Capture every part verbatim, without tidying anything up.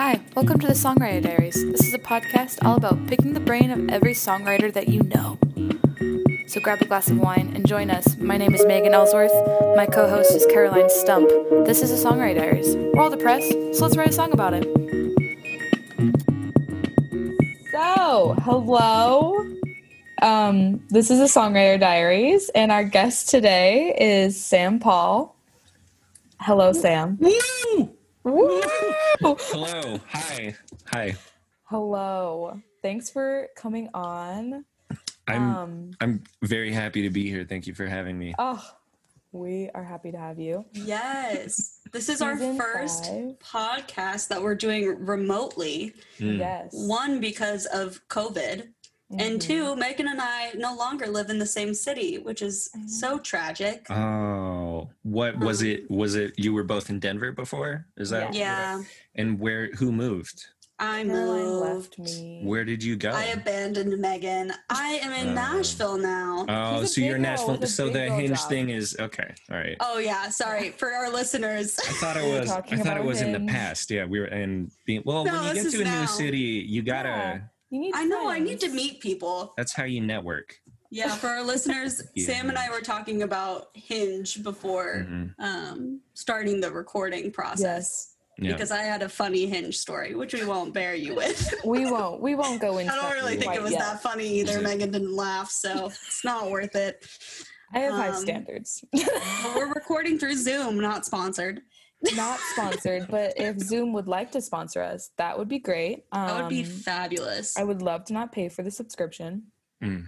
Hi, welcome to the Songwriter Diaries. This is a podcast all about picking the brain of every songwriter that you know. So grab a glass of wine and join us. My name is Megan Ellsworth. My co-host is Caroline Stump. This is the Songwriter Diaries. We're all depressed, so let's write a song about it. So, hello. Um, this is the Songwriter Diaries, and our guest today is Sam Paul. Hello, Sam. Woo! Woo! Hello. Hi. Hi. Hello. Thanks for coming on. I'm um, I'm very happy to be here. Thank you for having me. Oh, we are happy to have you. Yes. This is our first five. podcast that we're doing remotely. Mm. Yes. One, because of COVID. Mm-hmm. And two, Megan and I no longer live in the same city, which is so tragic. Oh, what was um, it? Was it you were both in Denver before? Is that? Yeah. What, and where? Who moved? I moved. Left me. Where did you go? I abandoned Megan. I am in oh. Nashville now. Oh, so you're in Nashville. So the Hinge job. thing is okay. All right. Oh yeah. Sorry for our listeners. I thought it was. I thought it was Hinge. In the past. Yeah, we were in. Being, well, no, when you get to a now. new city, you gotta. Yeah. You need I friends. know, I need to meet people. That's how you network. Yeah, for our listeners, yeah. Sam and I were talking about Hinge before mm-hmm. um, starting the recording process. Yes. Yeah. Because I had a funny Hinge story, which we won't bear you with. we won't. We won't go into I don't really think it was yet. that funny either. Megan didn't laugh, so it's not worth it. I have um, high standards. We're recording through Zoom, not sponsored. Not sponsored, but if Zoom would like to sponsor us, that would be great. Um, that would be fabulous. I would love to not pay for the subscription. Mm.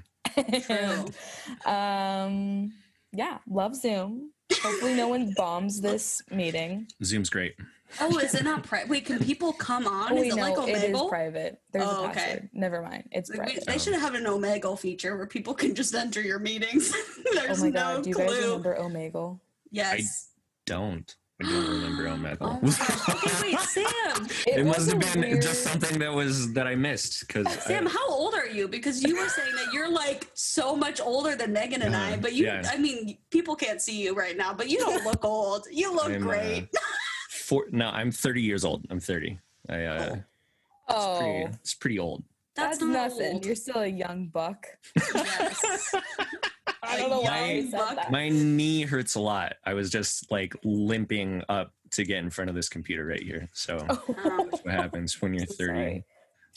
True. um, yeah, love Zoom. Hopefully no one bombs this meeting. Zoom's great. Oh, is it not private? Wait, can people come on? Oh, is it no, like Omegle? It is private. There's oh, a password. Okay. Never mind. It's like, private. We, they should have an Omegle feature where people can just enter your meetings. There's oh my God, no do you clue. guys remember Omegle? Yes. I don't. I don't remember Omegle. Oh my gosh. Okay, wait, Sam. It, it must have been weird... just something that was that I missed. Cause Sam, I... how old are you? Because you were saying that you're like so much older than Megan and uh, I, but you, yeah. I mean, people can't see you right now, but you don't look old. You look I'm, great. Uh, four, no, I'm thirty years old. I'm thirty. I, uh, oh. It's pretty, it's pretty old. That's, That's nothing. Old. You're still a young buck. Yes. I don't know why my, my knee hurts a lot. I was just like limping up to get in front of this computer right here. So oh. that's what happens when you're thirty. Sorry.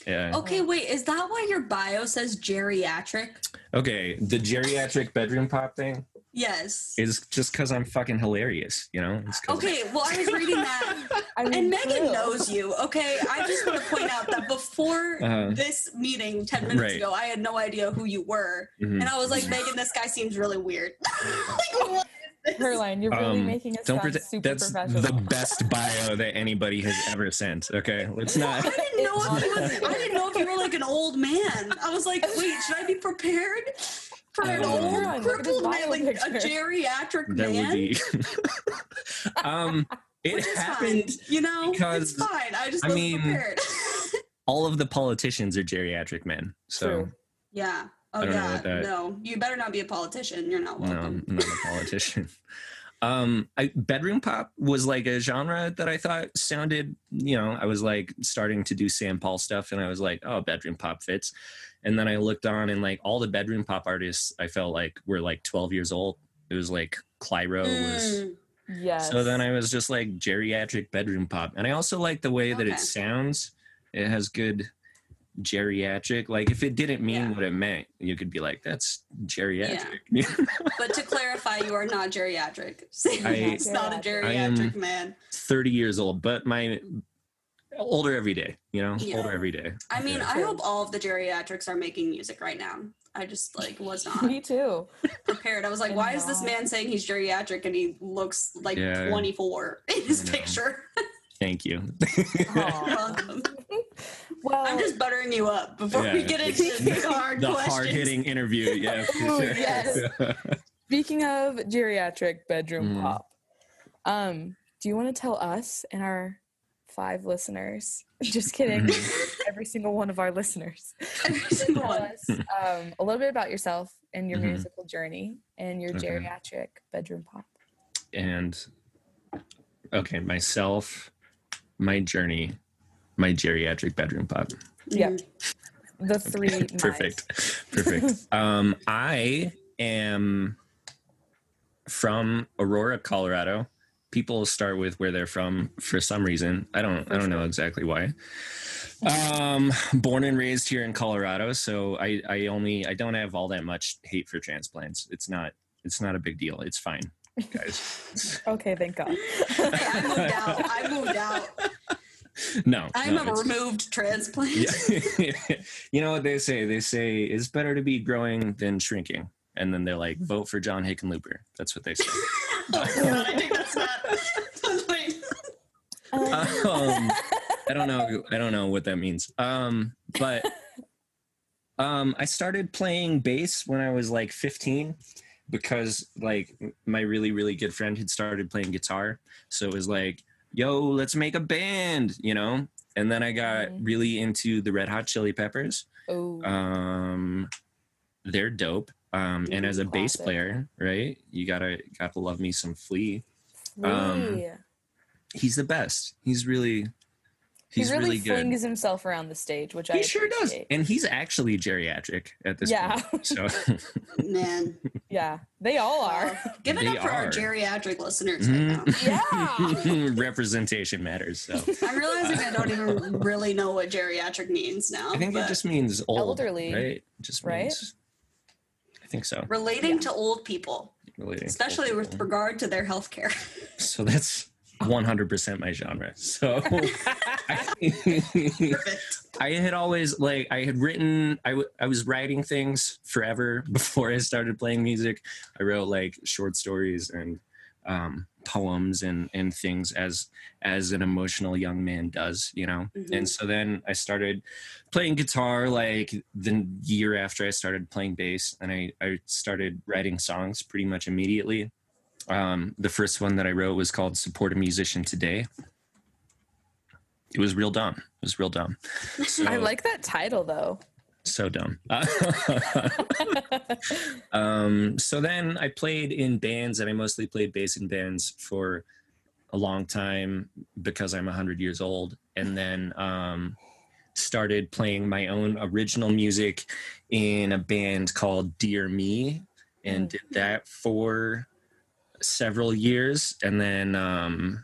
Yeah. Okay, wait. Is that why your bio says geriatric? Okay, the geriatric bedroom pop thing. Yes. Is just because I'm fucking hilarious, you know? It's okay, well, I was reading that. I mean, and Megan true. knows you, okay? I just want to point out that before uh, this meeting ten minutes right. ago, I had no idea who you were. Mm-hmm. And I was like, Megan, this guy seems really weird. Like, what is this? Herline, you're really um, making us sound pre- super that's professional. That's the best bio that anybody has ever sent, okay? Let's not. I didn't know if you was, I didn't know if you were like an old man. I was like, wait, should I be prepared? For an um, old on, crippled man, like picture. a geriatric that man. Would be. um, it happened, fine. you know. Because, it's fine. I just I wasn't mean, prepared. All of the politicians are geriatric men, so True. yeah. Oh yeah, that, no, you better not be a politician. You're not welcome. No, I'm not a politician. um, I, bedroom pop was like a genre that I thought sounded, you know, I was like starting to do Sam Paul stuff, and I was like, oh, bedroom pop fits. And then I looked on and like all the bedroom pop artists I felt like were like twelve years old. It was like Clyro mm, was. Yes. So then I was just like geriatric bedroom pop. And I also like the way okay. that it sounds. It has good geriatric. Like if it didn't mean yeah. what it meant, you could be like, that's geriatric. Yeah. But to clarify, you are not geriatric. It's not a geriatric man. thirty years old, but my... older every day, you know, yeah. older every day. I mean, yeah. I hope all of the geriatrics are making music right now. I just like was not. Me too. Prepared. I was like, I why know. is this man saying he's geriatric and he looks like yeah. twenty-four in his picture? Thank you. Welcome. Well, I'm just buttering you up before yeah, we get into the hard the questions. hard-hitting interview. Yeah. Oh, sure. Yes. Speaking of geriatric bedroom mm. pop, um, do you want to tell us and our five listeners. Just kidding. Every single one of our listeners. Every single Tell one. Us, um, a little bit about yourself and your mm-hmm. musical journey and your okay. geriatric bedroom pop. And okay, myself, my journey. my geriatric bedroom pop. Yep. The three. Perfect. Perfect. um, I am from Aurora, Colorado. People start with where they're from for some reason. I don't, I don't know exactly why. Um, born and raised here in Colorado. So I, I only, I don't have all that much hate for transplants. It's not, it's not a big deal. It's fine, guys. Okay. Thank God. I moved out. I moved out. No. I'm no, a removed transplant. Yeah. You know what they say? They say it's better to be growing than shrinking. And then they're like, vote for John Hickenlooper. That's what they say. Oh, God, I think that's not. um, I don't know. I don't know what that means. Um, but um, I started playing bass when I was like fifteen because like my really, really good friend had started playing guitar. So it was like, yo, let's make a band, you know? And then I got really into the Red Hot Chili Peppers. Oh, um, they're dope. Um, and as a classic bass player, right, you gotta gotta love me some Flea. Flea. Um, he's the best. He's really, he's he really, really good. Flings himself around the stage, which he I sure appreciate. Does. And he's actually geriatric at this yeah. point. So, man, yeah, they all are. Give it up for are. our geriatric listeners right now. Yeah, representation matters. So I'm realizing I don't even really know what geriatric means now. I think it just means old, elderly, right? It just right. Means, I think so. Relating yeah. to old people, Relating especially old people. With regard to their healthcare. So that's one hundred percent my genre. So I, I had always like, I had written, I, w- I was writing things forever before I started playing music. I wrote like short stories and um, poems and, and things as, as an emotional young man does, you know? Mm-hmm. And so then I started playing guitar like the year after I started playing bass, and I, I started writing songs pretty much immediately. Um, the first one that I wrote was called Support a Musician Today. It was real dumb. It was real dumb. So, I like that title though. So dumb. um, so then I played in bands, and I mostly played bass in bands for a long time because I'm one hundred years old. And then um, started playing my own original music in a band called Dear Me, and did that for several years. And then um,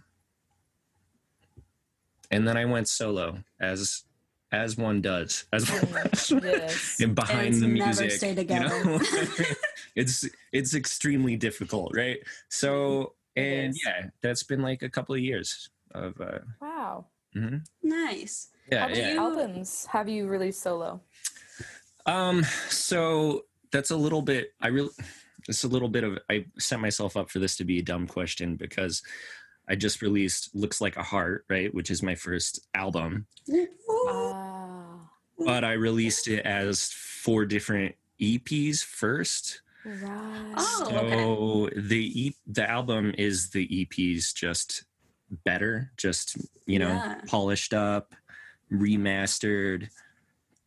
and then I went solo as... As one does, as one does. Yes. And behind and the music, never stay together. You know? it's it's extremely difficult, right? So, and yeah, that's been like a couple of years of. Uh, wow. Mm-hmm. Nice. Yeah. How many yeah. albums have you released solo? Um. So that's a little bit. I really. It's a little bit of. I set myself up for this to be a dumb question because I just released Looks Like a Heart, right? Which is my first album. Uh, but I released it as four different E Ps first. Right. So oh, okay. the e- the album is the E Ps just better, just, you know, yeah. polished up, remastered,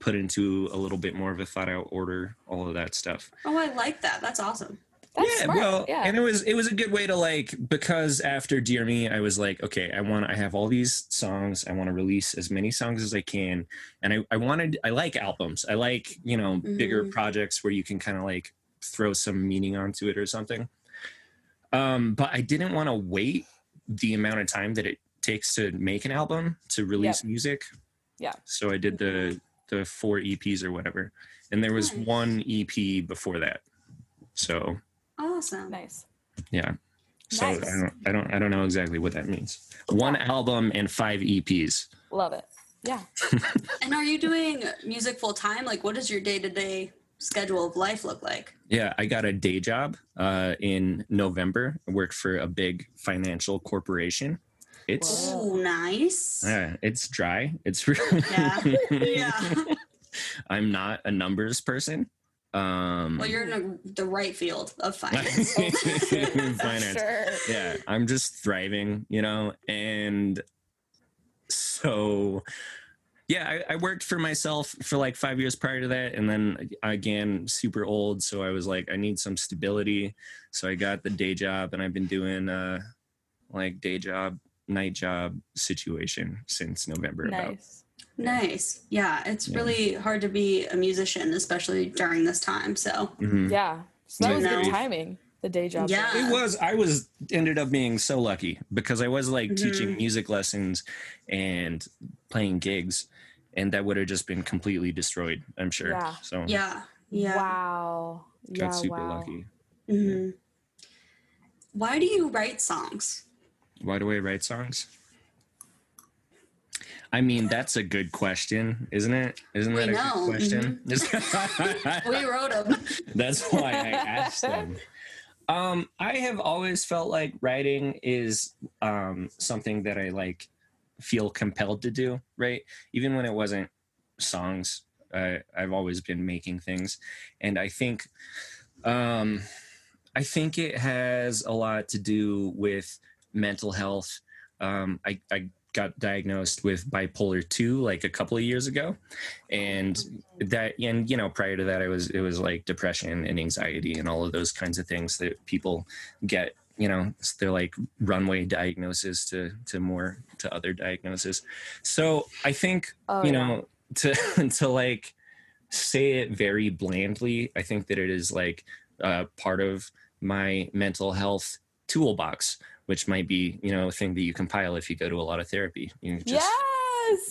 put into a little bit more of a thought out order, all of that stuff. Oh, I like that. That's awesome. That's yeah, smart. well, yeah. And it was it was a good way to like, because after Dear Me, I was like, okay, I want I have all these songs. I want to release as many songs as I can. And I, I wanted, I like albums. I like, you know, mm-hmm. bigger projects where you can kind of like throw some meaning onto it or something. Um, but I didn't want to wait the amount of time that it takes to make an album to release yep. music. Yeah. So I did the, the four E Ps or whatever. And there was nice. one E P before that. So... Awesome. Nice. Yeah. So nice. I don't, I don't, I don't know exactly what that means. One album and five E Ps. Love it. Yeah. And are you doing music full time? Like, what does your day to day schedule of life look like? Yeah, I got a day job uh, in November. I work for a big financial corporation. It's Whoa, nice. Yeah, it's dry. It's really. Yeah. yeah. I'm not a numbers person. Um, well, you're in a, the right field of finance. finance. Sure. Yeah, I'm just thriving, you know? And so, yeah, I, I worked for myself for like five years prior to that. And then again, super old. So I was like, I need some stability. So I got the day job, and I've been doing uh, like day job night job situation since November. Nice. About. Nice. Yeah. It's yeah. really hard to be a musician, especially during this time. So mm-hmm. yeah. So that was good timing. The day job. Yeah. It was, I was ended up being so lucky because I was like mm-hmm. teaching music lessons and playing gigs, and that would have just been completely destroyed, I'm sure. Yeah. So yeah. Yeah. Wow. Got yeah, super wow. lucky. Mm-hmm. Yeah. Why do you write songs? Why do I write songs? I mean, that's a good question, isn't it? Isn't that we a know. Good question? Mm-hmm. We wrote them. That's why I asked them. Um, I have always felt like writing is um, something that I like feel compelled to do, right? Even when it wasn't songs, uh, I've always been making things. And I think... Um, I think it has a lot to do with mental health. Um, I, I got diagnosed with bipolar two like a couple of years ago, and that, and you know, prior to that, I was it was like depression and anxiety and all of those kinds of things that people get. You know, they're like runway diagnosis to to more to other diagnoses. So I think oh, you know yeah. to to like say it very blandly, I think that it is like uh, part of my mental health toolbox, which might be, you know, a thing that you compile if you go to a lot of therapy. You just,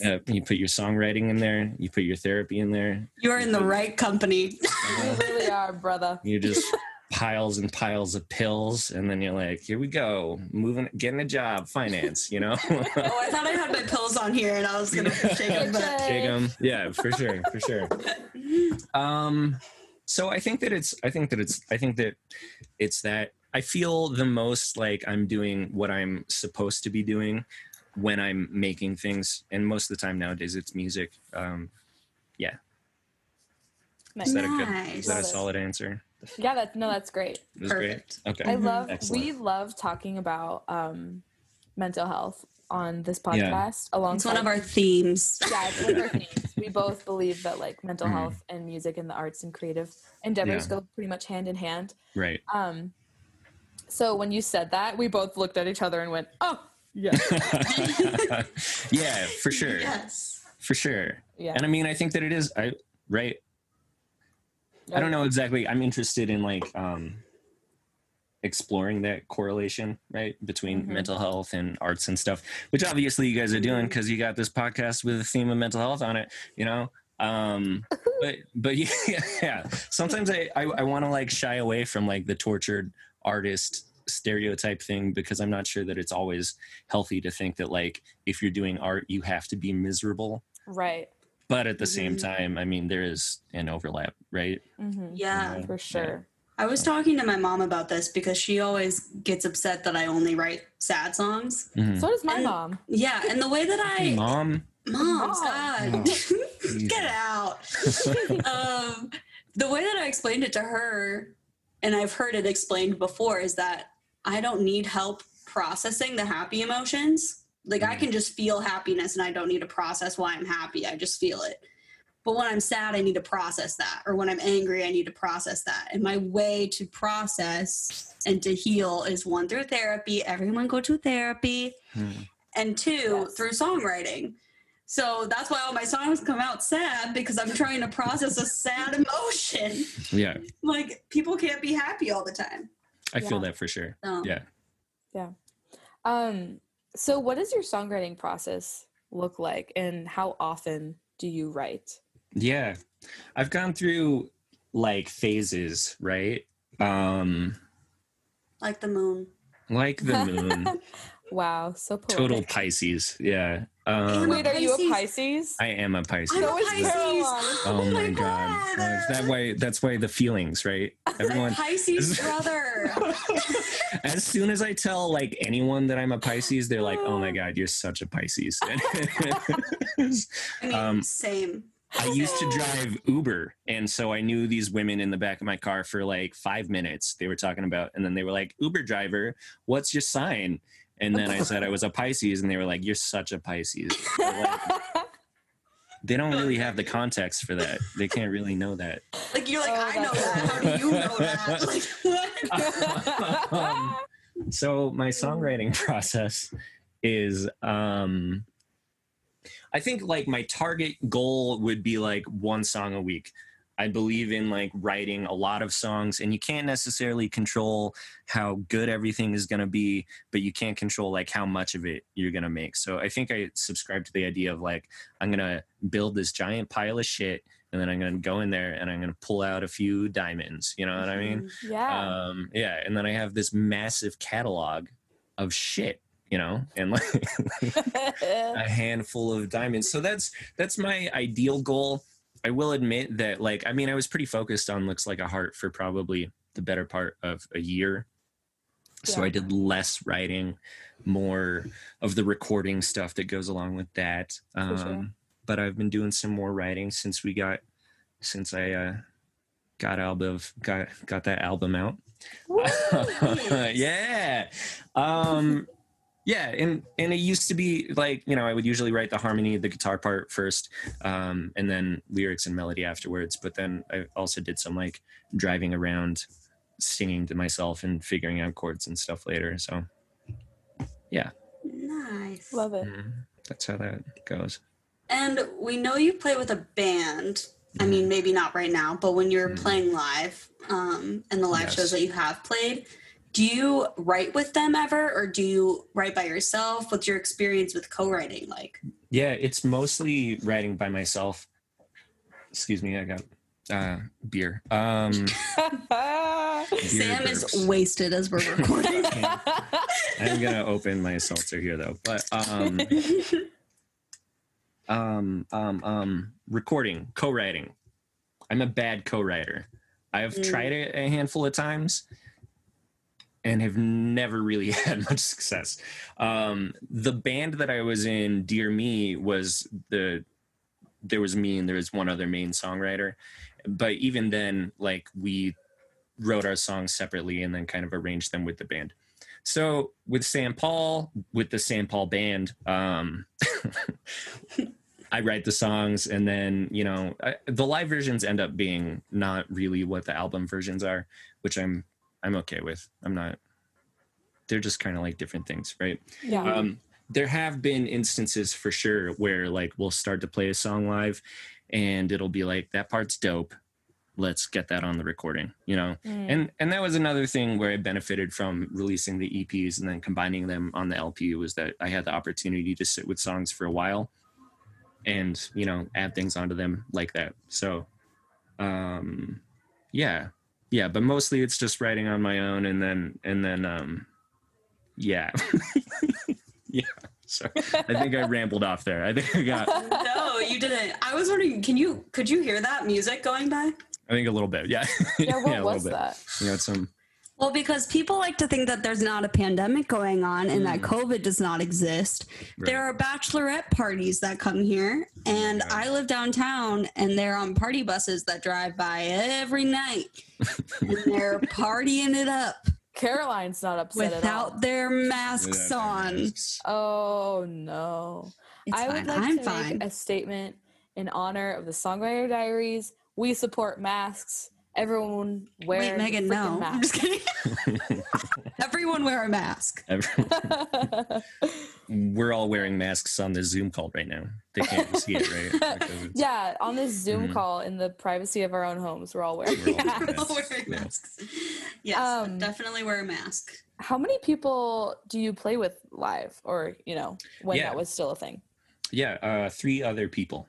yes! Uh, you put your songwriting in there, you put your therapy in there. You're in the right company. Uh, you really are, brother. You just piles and piles of pills, and then you're like, here we go, moving, getting a job, finance, you know? Oh, I thought I had my pills on here, and I was going to shake them. But... Shake them. Yeah, for sure, for sure. Um... So I think that it's, I think that it's, I think that it's that I feel the most like I'm doing what I'm supposed to be doing when I'm making things. And most of the time nowadays it's music. Um, yeah. Nice. Is that a good, is that a solid answer? Yeah, that's, no, that's great. That's perfect. Great. Okay. I love, excellent. We love talking about um, mental health on this podcast. Yeah. Alongside, it's one of our themes. Yeah, it's one of our themes. We both believe that like mental mm-hmm. health and music and the arts and creative endeavors yeah. go pretty much hand in hand. Right. Um, so when you said that, we both looked at each other and went, oh, yeah. Yeah, for sure. Yes. For sure. Yeah. And I mean, I think that it is, I right. Yep. I don't know exactly. I'm interested in like um, exploring that correlation, right, between mm-hmm. mental health and arts and stuff, which obviously you guys are doing because you got this podcast with the theme of mental health on it, you know. Um, but but yeah, yeah. Sometimes I I, I want to like shy away from like the tortured artist stereotype thing because I'm not sure that it's always healthy to think that like if you're doing art you have to be miserable, right? But at the mm-hmm. same time, I mean, there is an overlap, right? Mm-hmm. Yeah, you know? For sure. Yeah. I was talking to my mom about this because she always gets upset that I only write sad songs. Mm-hmm. So does my and, mom. Yeah, and the way that I... Mom? Mom, God. Oh, get out. um, the way that I explained it to her, and I've heard it explained before, is that I don't need help processing the happy emotions. Like, I can just feel happiness, and I don't need to process why I'm happy. I just feel it. But when I'm sad, I need to process that. Or when I'm angry, I need to process that. And my way to process and to heal is one, through therapy. Everyone go to therapy. Hmm. And two, yes. through songwriting. So that's why all my songs come out sad, because I'm trying to process a sad emotion. Yeah. Like, people can't be happy all the time. I yeah. feel that for sure. Um, yeah. Yeah. Um, so what does your songwriting process look like, and how often do you write? Yeah, I've gone through like phases, right? Um, like the moon. Like the moon. Wow, so poetic. Total Pisces, yeah. Um, Wait, are you a Pisces? I am a Pisces. I'm a Pisces. Oh, oh my God. God. That way, that's why the feelings, right? Everyone. Pisces brother. As soon as I tell like anyone that I'm a Pisces, they're like, oh my God, you're such a Pisces. I mean, um, same. I used to drive Uber, and so I knew these women in the back of my car for like five minutes. They were talking about, and then they were like, Uber driver, what's your sign? And then I said I was a Pisces, and they were like, you're such a Pisces. Like, they don't really have the context for that. They can't really know that. Like, you're like, oh, I know that. How do you know that? Like, what? um, so my songwriting process is um, I think like my target goal would be like one song a week. I believe in like writing a lot of songs, and you can't necessarily control how good everything is going to be, but you can't control like how much of it you're going to make. So I think I subscribe to the idea of like, I'm going to build this giant pile of shit, and then I'm going to go in there and I'm going to pull out a few diamonds. You know what I mean? Yeah. Um, yeah. And then I have this massive catalog of shit, you know, and like, like a handful of diamonds. So that's, that's my ideal goal. I will admit that, like, I mean, I was pretty focused on Looks Like a Heart for probably the better part of a year. Yeah. So I did less writing, more of the recording stuff that goes along with that. Um, sure. But I've been doing some more writing since we got, since I uh, got album, got got that album out. Yeah. Um, yeah. And, and it used to be like, you know, I would usually write the harmony, the guitar part first, um, and then lyrics and melody afterwards. But then I also did some like driving around, singing to myself and figuring out chords and stuff later. So yeah. Nice. Love it. Mm-hmm. That's how that goes. And we know you play with a band. I mean, maybe not right now, but when you're mm-hmm. playing live, um, and the live yes. shows that you have played, do you write with them ever, or do you write by yourself? What's your experience with co-writing like? Yeah, it's mostly writing by myself. Excuse me, I got uh, beer. Um, beer Sam burps. Is wasted as we're recording. I'm going to open my seltzer here, though. But um, um, um, um, recording, co-writing. I'm a bad co-writer. I've mm. tried it a handful of times and have never really had much success. Um, the band that I was in, Dear Me, was the, there was me and there was one other main songwriter. But even then, like, we wrote our songs separately and then kind of arranged them with the band. So with Sam Paul, with the Sam Paul band, um, I write the songs, and then, you know, I, the live versions end up being not really what the album versions are, which I'm, I'm okay with. I'm not, they're just kind of like different things, right? Yeah. Um, there have been instances for sure where like we'll start to play a song live and it'll be like, that part's dope. Let's get that on the recording, you know? Mm. And and that was another thing where I benefited from releasing the E Ps and then combining them on the L P, was that I had the opportunity to sit with songs for a while and, you know, add things onto them like that. So, um, yeah. Yeah, but mostly it's just writing on my own, and then and then um, yeah, yeah. So I think I rambled off there. I think I got. No, you didn't. I was wondering, can you could you hear that music going by? I think a little bit. Yeah. Yeah. What yeah, was that? You know, some. Well, because people like to think that there's not a pandemic going on and mm. that COVID does not exist. Right. There are bachelorette parties that come here, and right. I live downtown, and they're on party buses that drive by every night, and they're partying it up. Caroline's not upset without at all. Without their masks yeah, on. Masks. Oh, no. It's I fine. would like I'm to fine. make a statement in honor of the Songwriter Diaries. We support masks. Everyone wear Wait, Megan, no. mask. Everyone wear a mask. We're all wearing masks on this Zoom call right now. They can't see it, right? Yeah, on this Zoom mm-hmm. call in the privacy of our own homes, we're all wearing we're all masks. All wearing masks. Yes, um, definitely wear a mask. How many people do you play with live, or, you know, when yeah. that was still a thing? Yeah, uh, three other people.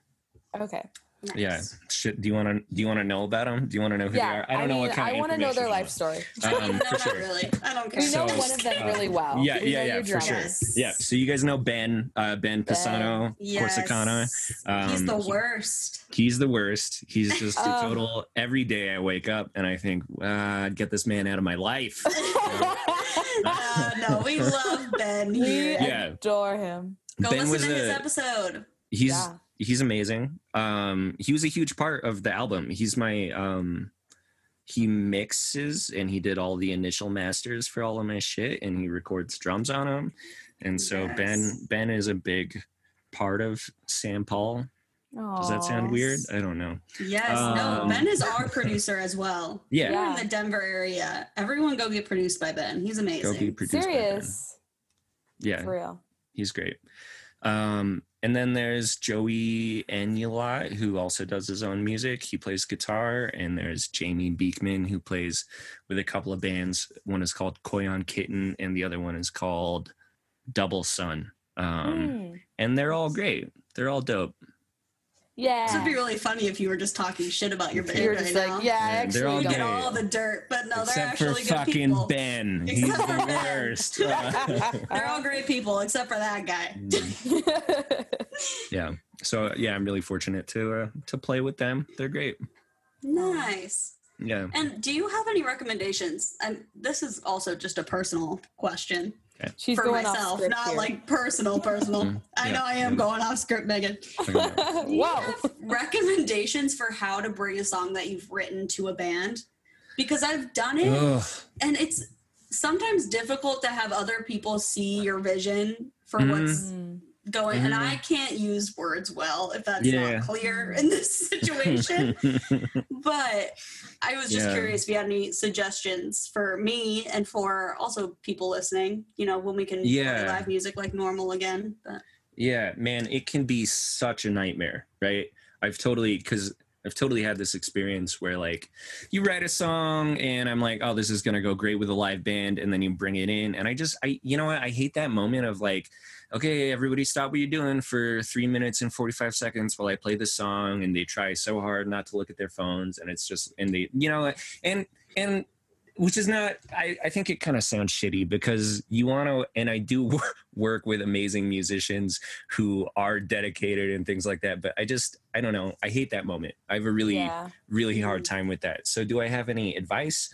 Okay. Nice. Yeah. Should, do you want to do you want to know about them? Do you want to know who yeah, they are? I don't I mean, know what kind I of I want to know their life story. Um, no, sure. Not really. I don't care. We know so, one of them um, really well. Yeah, we yeah, yeah, for sure. Yes. Yeah. So you guys know Ben, uh, Ben Pisano, yes. Corsicana. Um, he's the worst. He, he's the worst. He's just um, a total. Every day I wake up and I think, uh, get this man out of my life. uh, no, we love Ben. We yeah. adore him. Go Ben listen to a, his episode. He's. Yeah. He's amazing. Um, he was a huge part of the album. He's my, um, he mixes and he did all the initial masters for all of my shit, and he records drums on them. And so yes. Ben, Ben is a big part of Sam Paul. Aww. Does that sound weird? I don't know. Yes, um, no, Ben is our producer as well. Yeah. We're in the Denver area. Everyone go get produced by Ben. He's amazing. Go get produced Serious? By Ben. Yeah. For real. he's great. Um, and then there's Joey Enulot, who also does his own music. He plays guitar. And there's Jamie Beekman, who plays with a couple of bands. One is called Koyon Kitten, and the other one is called Double Sun. Um, mm. And they're all great. They're all dope. Yeah. This would be really funny if you were just talking shit about your band right like, now. Yeah, yeah, actually, they're all you get all the dirt, but no, except they're actually good people. Except for fucking Ben. He's the worst. They're all great people, except for that guy. Yeah. So, yeah, I'm really fortunate to uh, to play with them. They're great. Nice. Yeah. And do you have any recommendations? And this is also just a personal question. Okay. She's for going myself, off not here. Like personal, personal. Mm, yeah, I know I am yeah. going off script, Megan. Wow. Do you have recommendations for how to bring a song that you've written to a band? Because I've done it, Ugh. and it's sometimes difficult to have other people see your vision for mm-hmm. what's going. Mm-hmm. And I can't use words well if that's yeah. not clear in this situation. But I was just yeah. curious if you had any suggestions for me and for also people listening, you know, when we can yeah. play live music like normal again. But. Yeah, man, it can be such a nightmare, right? I've totally, because I've totally had this experience where, like, you write a song and I'm like, oh, this is going to go great with a live band. And then you bring it in. And I just, I, you know what? I hate that moment of like, okay, everybody stop what you're doing for three minutes and forty-five seconds while I play this song. And they try so hard not to look at their phones. And it's just, and they, you know, and, and which is not, I, I think it kind of sounds shitty because you want to, and I do work with amazing musicians who are dedicated and things like that. But I just, I don't know. I hate that moment. I have a really, yeah. really hard time with that. So do I have any advice?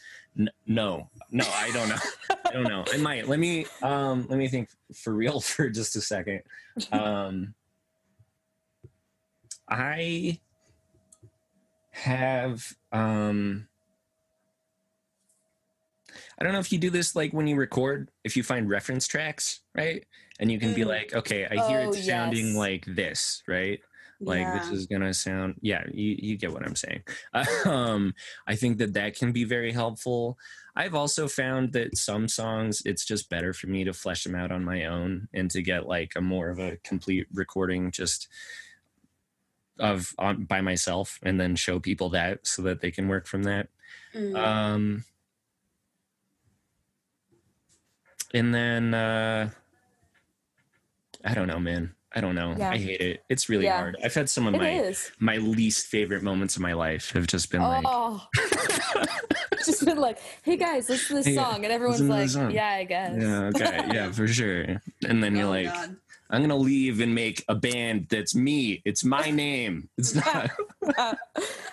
No, no, I don't know. I don't know. I might. Let me, um, let me think for real for just a second. Um, I have, um, I don't know if you do this, like when you record, if you find reference tracks, right? And you can mm. be like, okay, I hear oh, it sounding yes. like this, right? Like yeah. this is gonna sound, yeah, you, you get what I'm saying. Um, I think that that can be very helpful. I've also found that some songs, it's just better for me to flesh them out on my own and to get like a more of a complete recording just of on, by myself and then show people that so that they can work from that. Mm. Um, and then, uh, I don't know, man. I don't know. Yeah. I hate it. It's really yeah. hard. I've had some of it my is. my least favorite moments of my life have just been like, oh. just been like, hey guys, listen to this hey, song, and everyone's like, yeah, I guess, yeah, okay, yeah, for sure. And then oh, you're like, God. I'm gonna leave and make a band that's me. It's my name. It's not.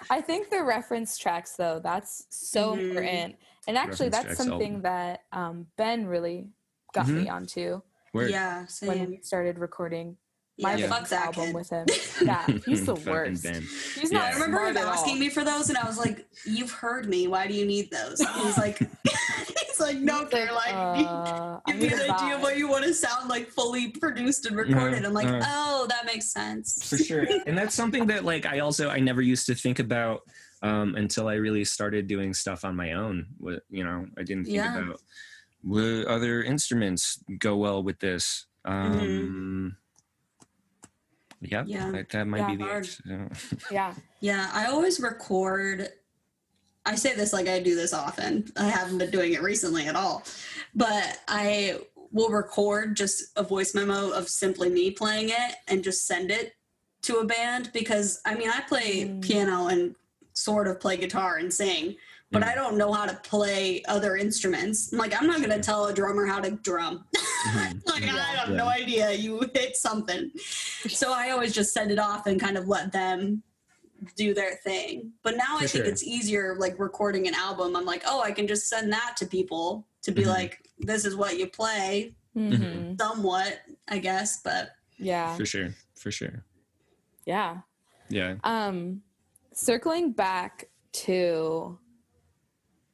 I think the reference tracks, though, that's so mm-hmm. important. And actually, reference that's something album. that um, Ben really got mm-hmm. me onto. Word. Yeah, same. When we started recording. My yeah. fuck that album kid. With him. Yeah, he's the worst. He's not yeah. I remember him asking all. me for those, and I was like, "You've heard me. Why do you need those?" And he's like, "He's like, no, they're like, uh, give me an idea of what you want to sound like, fully produced and recorded." Uh, I'm like, uh, "Oh, that makes sense." For sure, and that's something that like I also I never used to think about um, until I really started doing stuff on my own. You know, I didn't think yeah. about would other instruments go well with this. Um, mm-hmm. Yep. Yeah, that, that might yeah, be the answer. Yeah. Yeah, I always record. I say this like I do this often. I haven't been doing it recently at all. But I will record just a voice memo of simply me playing it and just send it to a band because, I mean, I play mm. piano and sort of play guitar and sing, but mm. I don't know how to play other instruments. I'm like, I'm not going to tell a drummer how to drum. Mm-hmm. Like, yeah, I have yeah. no idea. You hit something. So I always just send it off and kind of let them do their thing. But now For I think sure. it's easier, like recording an album. I'm like, oh, I can just send that to people to be mm-hmm. like, this is what you play. Mm-hmm. Somewhat, I guess. But yeah. For sure. For sure. Yeah. Yeah. Um, circling back to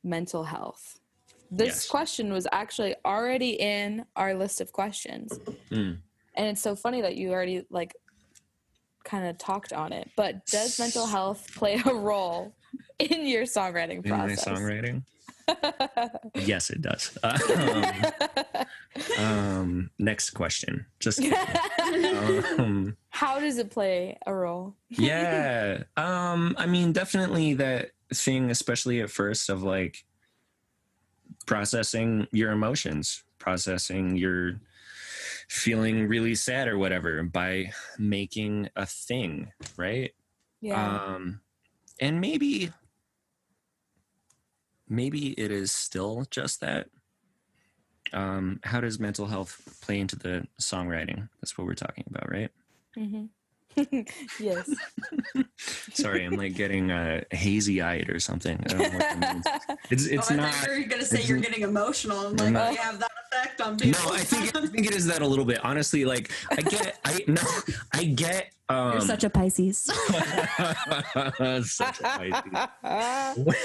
mental health. This yes. question was actually already in our list of questions. Mm. And it's so funny that you already like kind of talked on it, but does mental health play a role in your songwriting process? In my songwriting? Yes, it does. Uh, um, um, next question. Just um, how does it play a role? Yeah. Um, I mean, definitely that thing, especially at first, of like processing your emotions, processing your feeling really sad or whatever by making a thing, right? Yeah. Um, and maybe... Maybe it is still just that. Um, how does mental health play into the songwriting? That's what we're talking about, right? Mm-hmm. Yes. Sorry, I'm like getting uh, hazy-eyed or something. I don't know what that means. It's, it's oh, I not. You're gonna say you're getting emotional. I'm like, not, we have that effect on people. No, I think I think it is that a little bit. Honestly, like I get, I no, I get. Um, you're such a Pisces. Such a Pisces.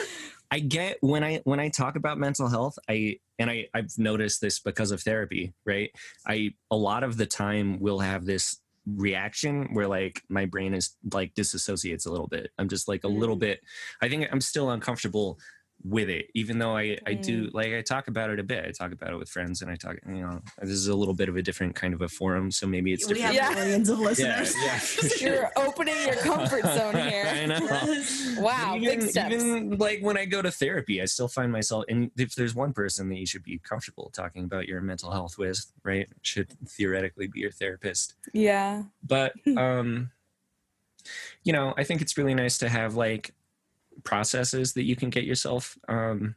I get when I when I talk about mental health, I and I, I've noticed this because of therapy, right? I a lot of the time will have this reaction where like my brain is like disassociates a little bit. I'm just like a little bit, I think I'm still uncomfortable with it, even though I, I do like I talk about it a bit. I talk about it with friends and I talk, you know, this is a little bit of a different kind of a forum, so maybe it's different. We have yeah. millions of listeners. Yeah, yeah, for sure. You're opening your comfort zone here. I know. Wow, even, big steps. Even like when I go to therapy, I still find myself, and if there's one person that you should be comfortable talking about your mental health with, right, should theoretically be your therapist. Yeah. But, um, you know, I think it's really nice to have like processes that you can get yourself um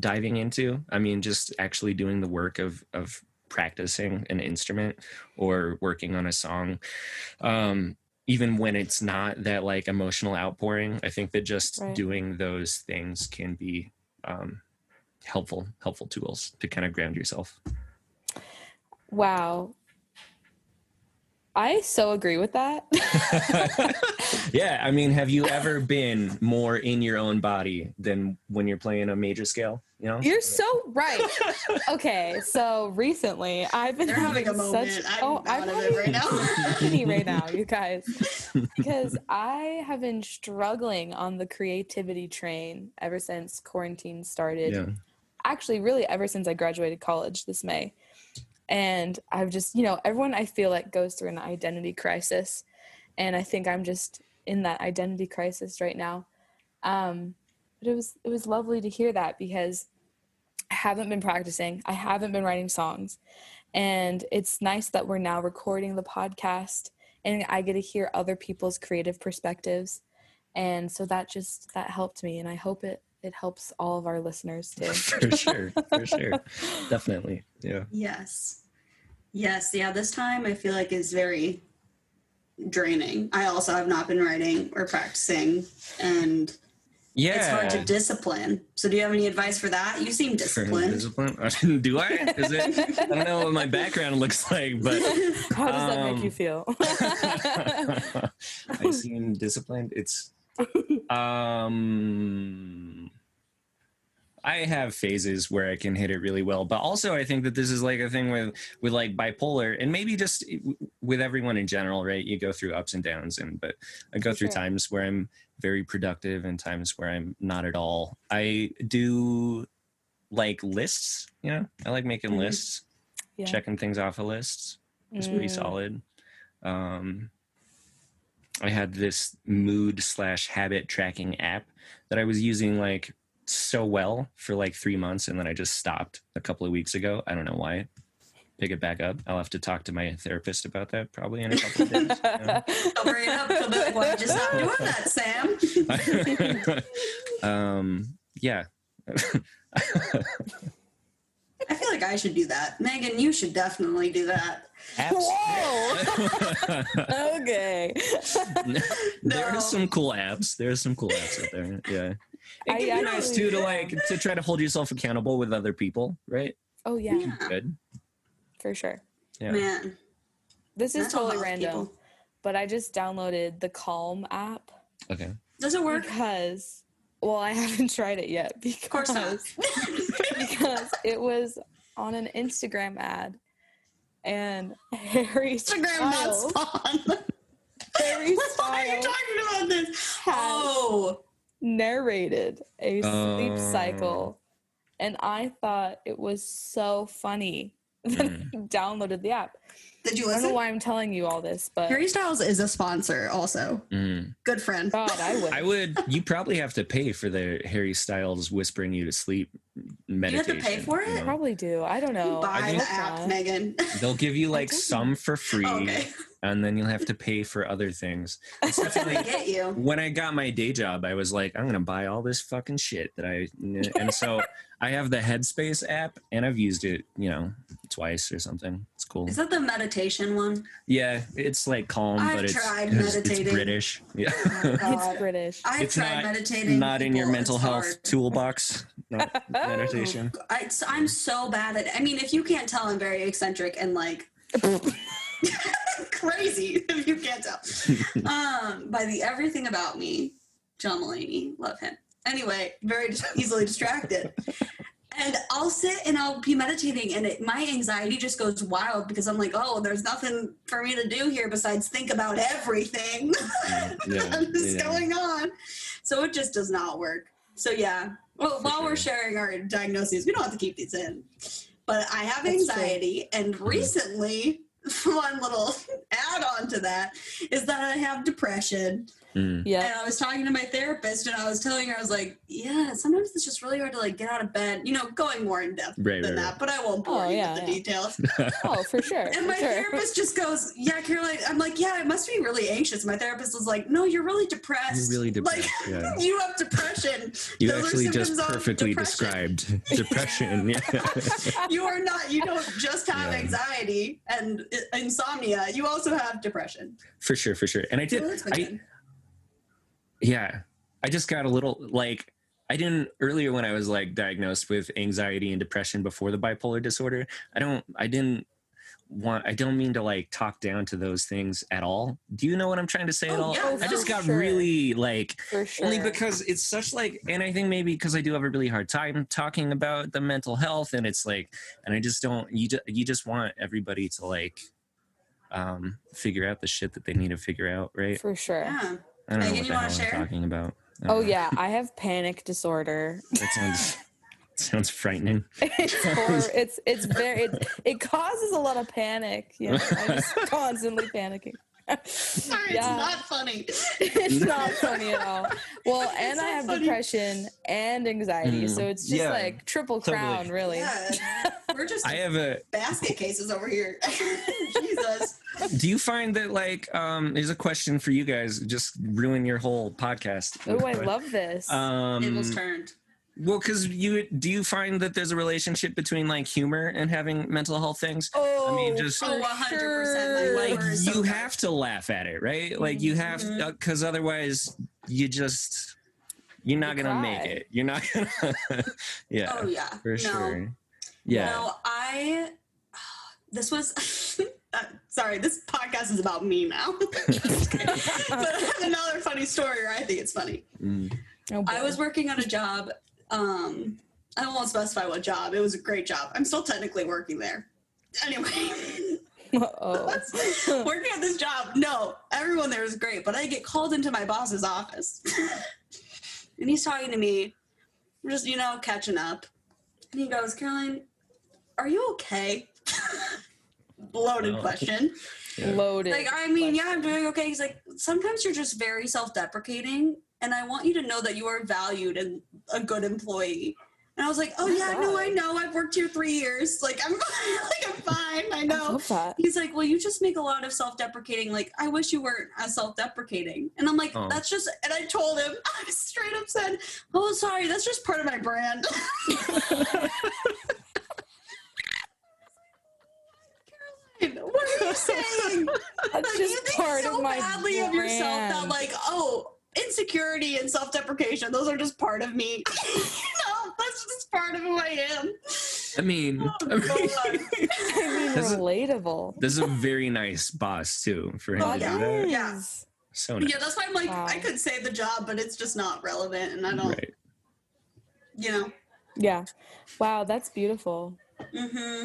diving into. I mean, just actually doing the work of of practicing an instrument or working on a song, um even when it's not that like emotional outpouring. I think that just right. doing those things can be um helpful helpful tools to kind of ground yourself. Wow, I so agree with that. Yeah, I mean, have you ever been more in your own body than when you're playing a major scale? You know, you're so right. Okay, so recently I've been They're having, having a such. Moment. I'm oh, I'm having right now. Right now, you guys, because I have been struggling on the creativity train ever since quarantine started. Yeah. Actually, really, ever since I graduated college this May. And I've just, you know, everyone I feel like goes through an identity crisis. And I think I'm just in that identity crisis right now. Um, but it was, it was lovely to hear that, because I haven't been practicing. I haven't been writing songs. And it's nice that we're now recording the podcast and I get to hear other people's creative perspectives. And so that just, that helped me. And I hope it, it helps all of our listeners too. For sure, for sure. Definitely, yeah. Yes. Yes, yeah, this time I feel like is very draining. I also have not been writing or practicing, and yeah, it's hard to discipline. So do you have any advice for that? You seem disciplined. Discipline? Do I? Is it? I don't know what my background looks like, but... How does um, that make you feel? I seem disciplined. It's... um I have phases where I can hit it really well, but also I think that this is like a thing with with like bipolar, and maybe just with everyone in general, right? You go through ups and downs, and but I go through sure. times where I'm very productive and times where I'm not at all. I do like lists, you know, I like making mm-hmm. lists, yeah. checking things off of lists. It's mm. pretty solid. um I had this mood slash habit tracking app that I was using like so well for like three months. And then I just stopped a couple of weeks ago. I don't know why. Pick it back up. I'll have to talk to my therapist about that probably in a couple of days. You know? Don't bring it up. She'll be like, why did you stop doing that, Sam? um, yeah. I feel like I should do that. Megan, you should definitely do that. Apps. Whoa. Okay. No. There are some cool apps. There are some cool apps out there. Yeah. It can I, be nice too to like to try to hold yourself accountable with other people, right? Oh yeah. yeah. Good. For sure. Yeah. Man. This is That's totally random. People. But I just downloaded the Calm app. Okay. Does it work? Because well, I haven't tried it yet because of course not. Because it was on an Instagram ad. And Harry Instagram Styles. Harry Why Styles are you talking about this? Oh, narrated a sleep um, cycle, and I thought it was so funny. Then I downloaded the app. Did you listen? I don't know why I'm telling you all this, but Harry Styles is a sponsor also. Mm. Good friend. God, I would. I would. You probably have to pay for the Harry Styles whispering you to sleep meditation. You have to pay for it? You know? Probably do. I don't know. Buy I the app, not. Megan. They'll give you like some for free, oh, okay. and then you'll have to pay for other things. It's definitely, get you. When I got my day job, I was like, I'm going to buy all this fucking shit that I, and so I have the Headspace app, and I've used it, you know, twice or something. It's cool. Is that the meditation one? Yeah, it's like calm, I've but it's, tried it's, meditating. It's British. Yeah, oh, it's British. I've it's tried not, meditating. Not people, in your mental health hard. Toolbox. Not meditation. I, I'm so bad at. I mean, if you can't tell, I'm very eccentric and like crazy. If you can't tell, um, by the everything about me, John Mulaney, love him. Anyway, very easily distracted. And I'll sit and I'll be meditating, and it, my anxiety just goes wild because I'm like, oh, there's nothing for me to do here besides think about everything yeah, yeah, that's yeah. going on. So it just does not work. So, yeah, well, for while sure. we're sharing our diagnoses, we don't have to keep these in. But I have anxiety, and recently, one little add-on to that is that I have depression. Mm. Yeah. And I was talking to my therapist, and I was telling her, I was like, yeah, sometimes it's just really hard to like get out of bed, you know, going more in depth right, than right, that, right. but I won't bore oh, you yeah, with the yeah. details. Oh, for sure. And for my sure. therapist just goes, yeah, Caroline, I'm like, yeah, I must be really anxious. My therapist was like, no, you're really depressed. You're really depressed. Like, yeah. you have depression. You Those actually just perfectly described depression. Yeah. You are not, you don't just have yeah. anxiety and uh, insomnia. You also have depression. For sure, for sure. And I did, so I, yeah, I just got a little, like, I didn't, earlier when I was, like, diagnosed with anxiety and depression before the bipolar disorder, I don't, I didn't want, I don't mean to, like, talk down to those things at all. Do you know what I'm trying to say oh, at all? Yeah, I just got sure. really, like, for sure. only because it's such, like, and I think maybe because I do have a really hard time talking about the mental health, and it's, like, and I just don't, you just, you just want everybody to, like, um, figure out the shit that they need to figure out, right? For sure. Yeah. I don't know what the hell I'm talking about. Oh, yeah. I have panic disorder. That sounds sounds frightening. It's horror, it's it's very it, it causes a lot of panic. Yeah, I'm just constantly panicking. Sorry, yeah. It's not funny. It's not funny at all. Well, and I have funny. depression and anxiety, mm, so it's just yeah, like triple crown, totally. Really. Yeah. We're just I have a basket cases over here. Jesus. Do you find that, like, um, there's a question for you guys, just ruin your whole podcast. Oh, I love this. Um, it was turned. Well, because you do you find that there's a relationship between like humor and having mental health things? Oh, I mean, just oh, one hundred percent. Like, like you have to laugh at it, right? Like you have, because otherwise you just you're not you gonna cry. make it. You're not gonna. yeah. Oh yeah. For no. sure. Yeah. No, I. This was. Uh, sorry, this podcast is about me now. But I have another funny story, or I think it's funny. Mm. Oh, I was working on a job. Um, I won't specify what job. It was a great job. I'm still technically working there. Anyway. Uh-oh. Working at this job. No, everyone there is great, but I get called into my boss's office. And he's talking to me. We're just, you know, catching up. And he goes, Caroline, are you okay? Loaded oh. question. Yeah. Loaded. Like, I mean, question. yeah, I'm doing okay. He's like, sometimes you're just very self-deprecating, and I want you to know that you are valued and a good employee. And I was like, oh, oh yeah, God. no, I know. I've worked here three years. Like, I'm fine. Like, I'm fine. I know. I He's like, well, you just make a lot of self-deprecating. Like, I wish you weren't as self-deprecating. And I'm like, oh. that's just, and I told him, I straight up said, oh, sorry, that's just part of my brand. What are you saying? Like, you think so badly of yourself that, like, oh, insecurity and self-deprecation, those are just part of me. You know, that's just part of who I am. I mean, oh, I mean, I mean relatable. A, this is a very nice boss, too, for him oh, to yeah. do that. Yeah. So nice. Yeah, that's why I'm like, wow. I could say the job, but it's just not relevant, and I don't, right. you know. Yeah. Wow, that's beautiful. Mm-hmm.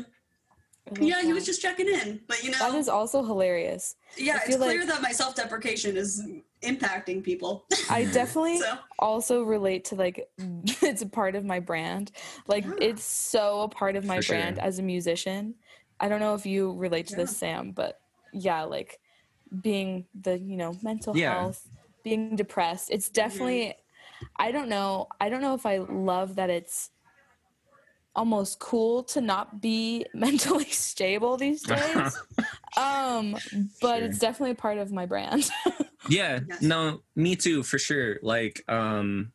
Yeah, he was just checking in, but you know. That is also hilarious. Yeah, it's clear like that my self-deprecation is impacting people. I definitely so. also relate to, like, it's a part of my brand. Like, yeah. it's so a part of my For brand sure. as a musician. I don't know if you relate to yeah. this, Sam, but yeah, like, being the, you know, mental yeah. health, being depressed. It's definitely, mm-hmm. I don't know. I don't know if I love that it's almost cool to not be mentally stable these days. um, but sure. it's definitely a part of my brand. yeah, yes. no, me too, for sure. Like, um,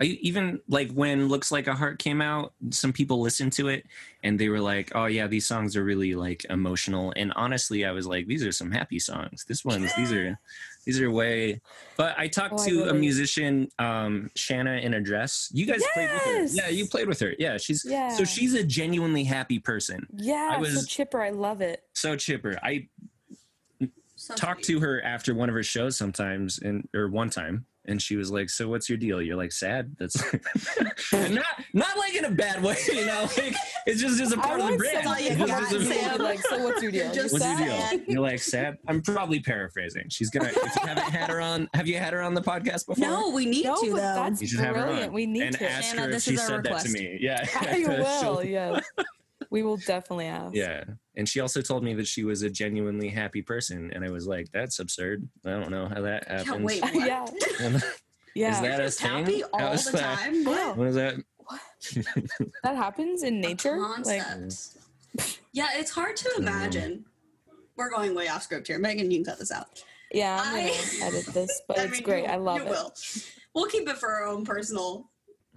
I even like when Looks Like a Heart came out, some people listened to it and they were like, oh yeah, these songs are really like emotional. And honestly, I was like, these are some happy songs. This one's, these are, these are way, but I talked oh, to I really... a musician, um, Shanna in a Dress. You guys yes! played with her. Yeah. You played with her. Yeah. She's, yeah. so she's a genuinely happy person. Yeah. I was, so chipper. I love it. So chipper. I so talked sweet. to her after one of her shows sometimes and, or one time. And she was like, so what's your deal? You're like, sad? That's not not like in a bad way, you know? Like, it's just it's a part I of the brand. Like, like, so what's your deal? You're what's your deal? You're like, sad? I'm probably paraphrasing. She's gonna, if you haven't had her on, have you had her on the podcast before? No, we need no, to, though. That's you should brilliant. have her on. We need and to. ask Shanna, her if she said request. that to me. Yeah. I will, yes. We will definitely ask. Yeah. And she also told me that she was a genuinely happy person. And I was like, that's absurd. I don't know how that happens. Can't wait, what? yeah. yeah. Is that a thing? Happy all How's the that? time? What? What is that? What? That happens in nature? Like, yeah, it's hard to imagine. We're going way off script here. Megan, you can cut this out. Yeah, I'm going to edit this, but I it's mean, great. You, I love you it. Will. We'll keep it for our own personal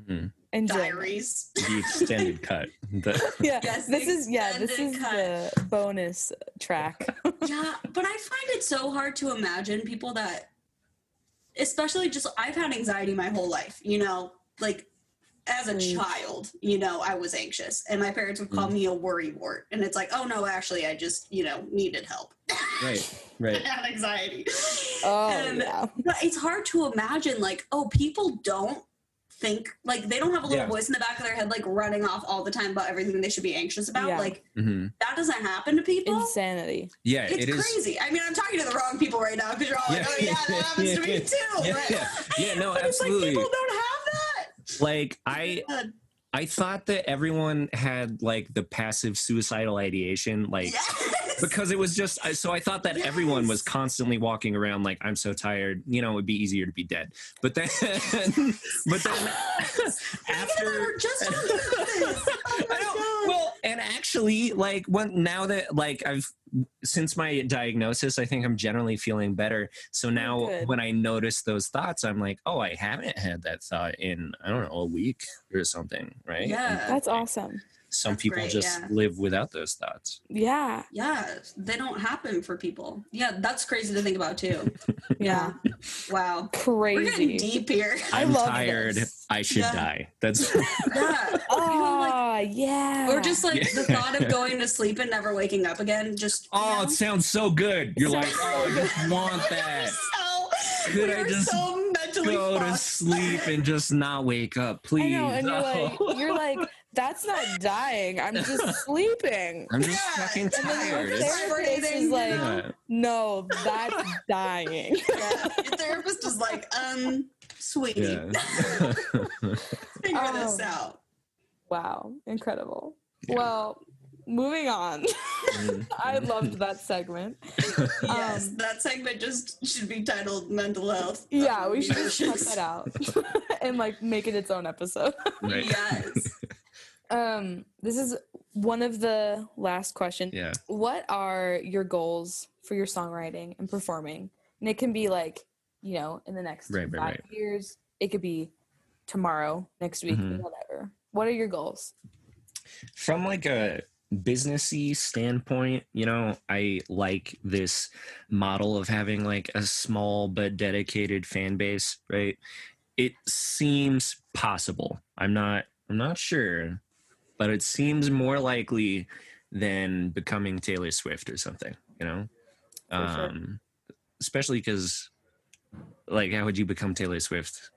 mm-hmm. Enjoy. Diaries. The extended cut. The yeah, yes, this is yeah, this is cut. the bonus track. Yeah, but I find it so hard to imagine people that, especially just I've had anxiety my whole life. You know, like as a mm. child, you know, I was anxious, and my parents would call mm. me a worrywart, and it's like, oh no, actually, I just you know needed help. Right, right. I had anxiety. Oh, and, yeah. But it's hard to imagine, like, oh, people don't. think like they don't have a little yeah. voice in the back of their head like running off all the time about everything they should be anxious about yeah. like mm-hmm. that doesn't happen to people. Insanity. Yeah, it's it crazy is. I mean, I'm talking to the wrong people right now because you're all yeah. like, oh yeah, that happens yeah, to me yeah. too yeah, right? yeah. yeah no but absolutely it's like people don't have that. Like I I thought that everyone had like the passive suicidal ideation like yes. because it was just so I thought that yes. everyone was constantly walking around like I'm so tired, you know, it would be easier to be dead. But then, but then after just I don't, well, and actually, like when now that like I've since my diagnosis, I think I'm generally feeling better. So now Good. when I notice those thoughts, I'm like, oh, I haven't had that thought in I don't know a week or something, right? Yeah, and, that's like, awesome. Some That's people great, just yeah. live without those thoughts. Yeah. Yeah. They don't happen for people. Yeah. That's crazy to think about too. yeah. Wow. Crazy. We're getting deep here. I'm I love tired. This. I should yeah. die. That's. yeah. Oh, you know, like, yeah. Or just like yeah. the thought of going to sleep and never waking up again. Just. Oh, you know? It sounds so good. You're like, so oh, I just want that. So, Could I just so mentally go fucked. to sleep and just not wake up, please? I know, and oh. you're like, you're like. That's not dying. I'm just sleeping. I'm just yeah. fucking tired. And then your therapist is like, yeah. no, that's dying. Yeah. Your therapist is like, um, sweetie. Yeah. Figure um, this out. Wow. Incredible. Yeah. Well, moving on. I loved that segment. Yes, um, that segment just should be titled Mental Health. Yeah, we should just cut that out and like make it its own episode. Right. Yes. Um, this is one of the last questions. Yeah. What are your goals for your songwriting and performing? And it can be like, you know, in the next right, five right, years, right. it could be tomorrow, next week, mm-hmm. whatever. What are your goals? From like a businessy standpoint, you know, I like this model of having like a small but dedicated fan base, right? It seems possible. I'm not, I'm not sure. But it seems more likely than becoming Taylor Swift or something, you know? Um, sure. Especially because, like, how would you become Taylor Swift?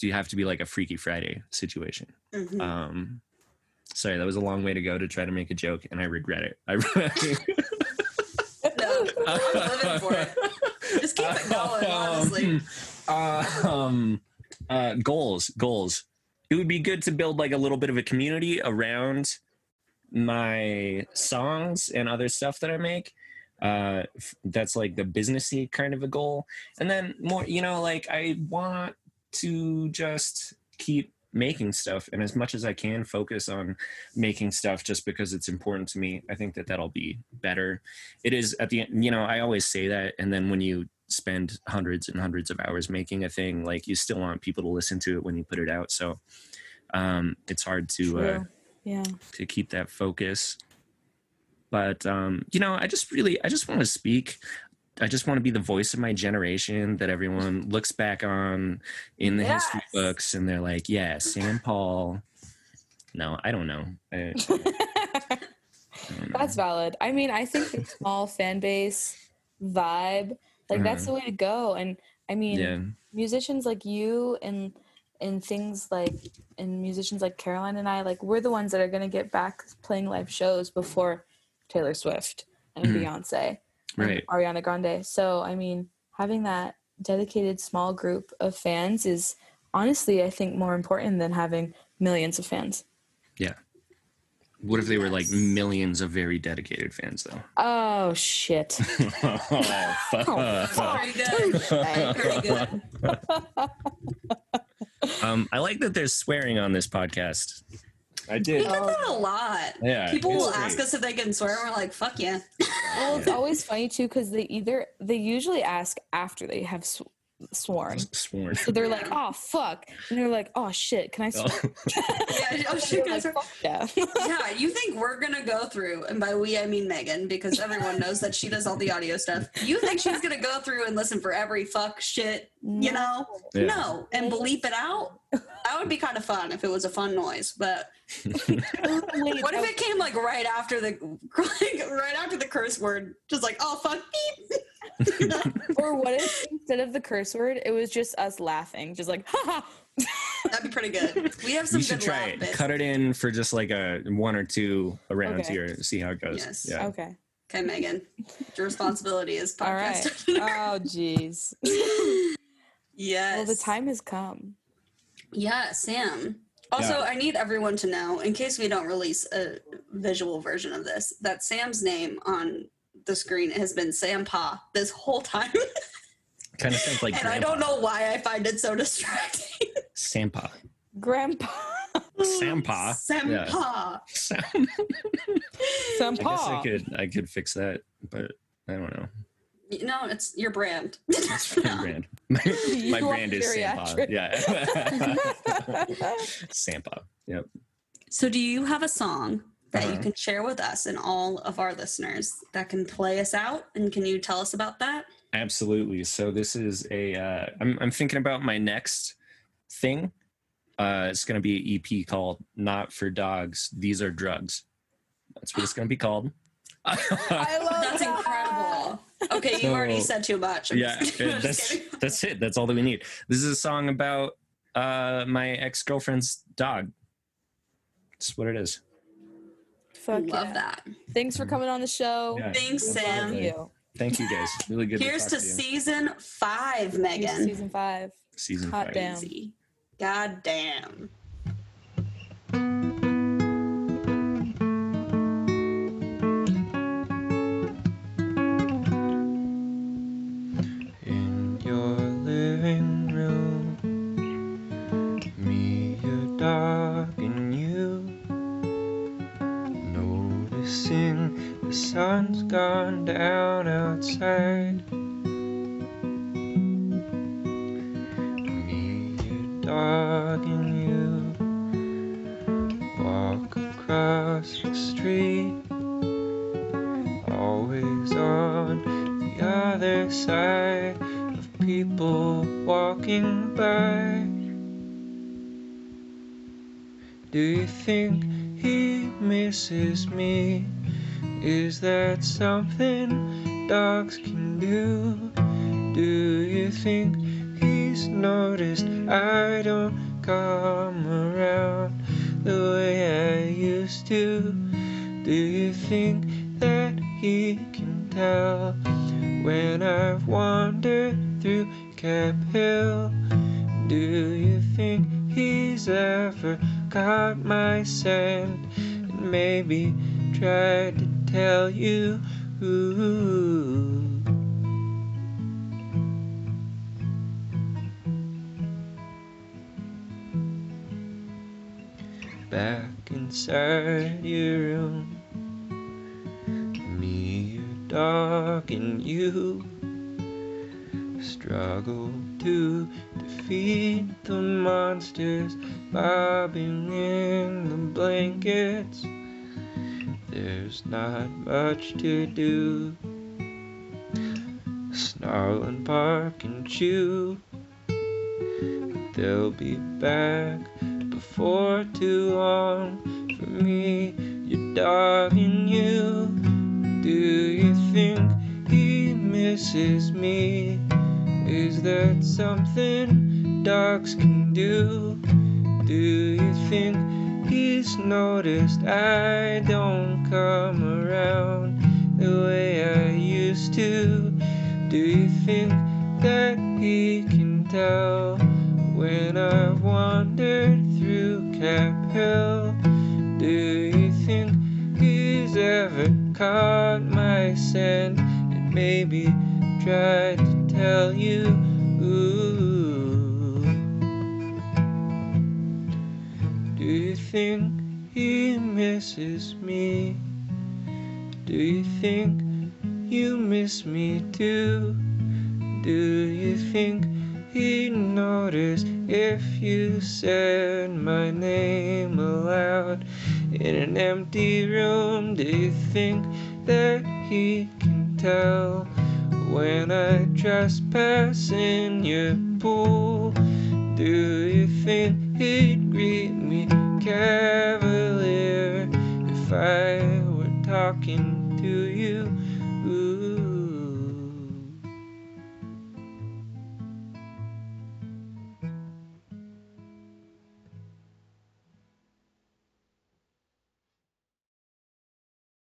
Do you have to be, like, a Freaky Friday situation? Mm-hmm. Um, Sorry, that was a long way to go to try to make a joke, and I regret it. I no, I'm living for it. Just keep it going, honestly. Um, um, uh, goals, goals. It would be good to build like a little bit of a community around my songs and other stuff that I make. Uh, that's like the businessy kind of a goal. And then more, you know, like I want to just keep making stuff, and as much as I can focus on making stuff just because it's important to me. I think that that'll be better. It is at the end, you know, I always say that. And then when you spend hundreds and hundreds of hours making a thing, like you still want people to listen to it when you put it out. So um, it's hard to, uh, yeah. to keep that focus. But, um, you know, I just really, I just want to speak. I just want to be the voice of my generation that everyone looks back on in the yes. history books. And they're like, yeah, Sam Paul. No, I don't know. I, I don't know. That's valid. I mean, I think the small fan base vibe, like uh-huh. that's the way to go. And I mean, yeah. musicians like you and, and things like, and musicians like Caroline and I, like we're the ones that are going to get back playing live shows before Taylor Swift and mm-hmm. Beyonce. Right. Ariana Grande. So, I mean, having that dedicated small group of fans is honestly, I think, more important than having millions of fans. Yeah. What if they yes. were like millions of very dedicated fans, though? Oh, shit. oh, fuck. Oh, sorry, guys. Pretty good. um, I like that there's swearing on this podcast. I did. We get that a lot. Yeah, people will ask us if they can swear, and we're like, fuck yeah. Well, it's yeah. always funny, too, because they either, they usually ask after they have sw- sworn. Sworn. So they're like, oh, fuck. And they're like, oh, shit, can I swear? Oh, yeah, oh shit, can I swear? Yeah. yeah, you think we're going to go through, and by we, I mean Megan, because everyone knows that she does all the audio stuff. You think she's going to go through and listen for every fuck, shit, no. you know? Yeah. No. And bleep it out? That would be kind of fun if it was a fun noise, but what if it came like right after the like, right after the curse word, just like, oh fuck, beep. You know? Or what if instead of the curse word it was just us laughing, just like ha ha. That'd be pretty good. We have some we should good try it. Bits. Cut it in for just like a one or two around okay. here and see how it goes. Yes. Yeah. Okay. Okay, Megan. Your responsibility is podcast. All right. Oh geez. Yes. Well, the time has come. Yeah, Sam. Also, yeah. I need everyone to know, in case we don't release a visual version of this, that Sam's name on the screen has been Sam Pa this whole time. Kind of sounds like and grandpa. I don't know why I find it so distracting. Sam Pa. Grandpa. Sam Pa. Sam Pa. Sam Pa. I guess I could, I could fix that, but I don't know. No, it's your brand. It's my brand. My, my brand is Sampa. Yeah. Sampa. Yep. So do you have a song that uh-huh. you can share with us and all of our listeners that can play us out? And can you tell us about that? Absolutely. So this is a, uh, I'm, I'm thinking about my next thing. Uh, it's going to be an E P called Not for Dogs. These are drugs. That's what it's going to be called. I love That's that. Incredible. Okay, you so, already said too much. I'm yeah, just, I'm that's that's it. That's all that we need. This is a song about uh, my ex-girlfriend's dog. That's what it is. Fuck love yeah. that. Thanks for coming on the show. Yeah. Thanks, Thanks, Sam. You. Thank you, guys. Really good. Here's to, to, to season five, Megan. Here's season five. Season Hot five. Damn. God damn. The sun's gone down outside. Me, your dog, and you walk across the street, always on the other side of people walking by. Do you think he misses me? Is that something dogs can do? Do you think he's noticed I don't come around the way I used to? do? Do you think that he can tell when I've wandered through Cap Hill? Do you think he's ever caught my scent and maybe tried to tell you? Ooh. Back inside your room, me, your dog, and you struggle to defeat the monsters bobbing in the blankets. There's not much to do. Snarl and bark and chew. They'll be back before too long for me, your dog, and you. Do you think he misses me? Is that something dogs can do? Do you think he's noticed I don't come around the way I used to? Do you think that he can tell when I've wandered through Cap Hill? Do you think he's ever caught my scent and maybe tried to tell you? Ooh. Do you think he misses me? Do you think you miss me too? Do you think he'd notice if you said my name aloud in an empty room? Do you think that he can tell when I trespass in your pool? Do you think he'd greet me cavalier if I were talking to you?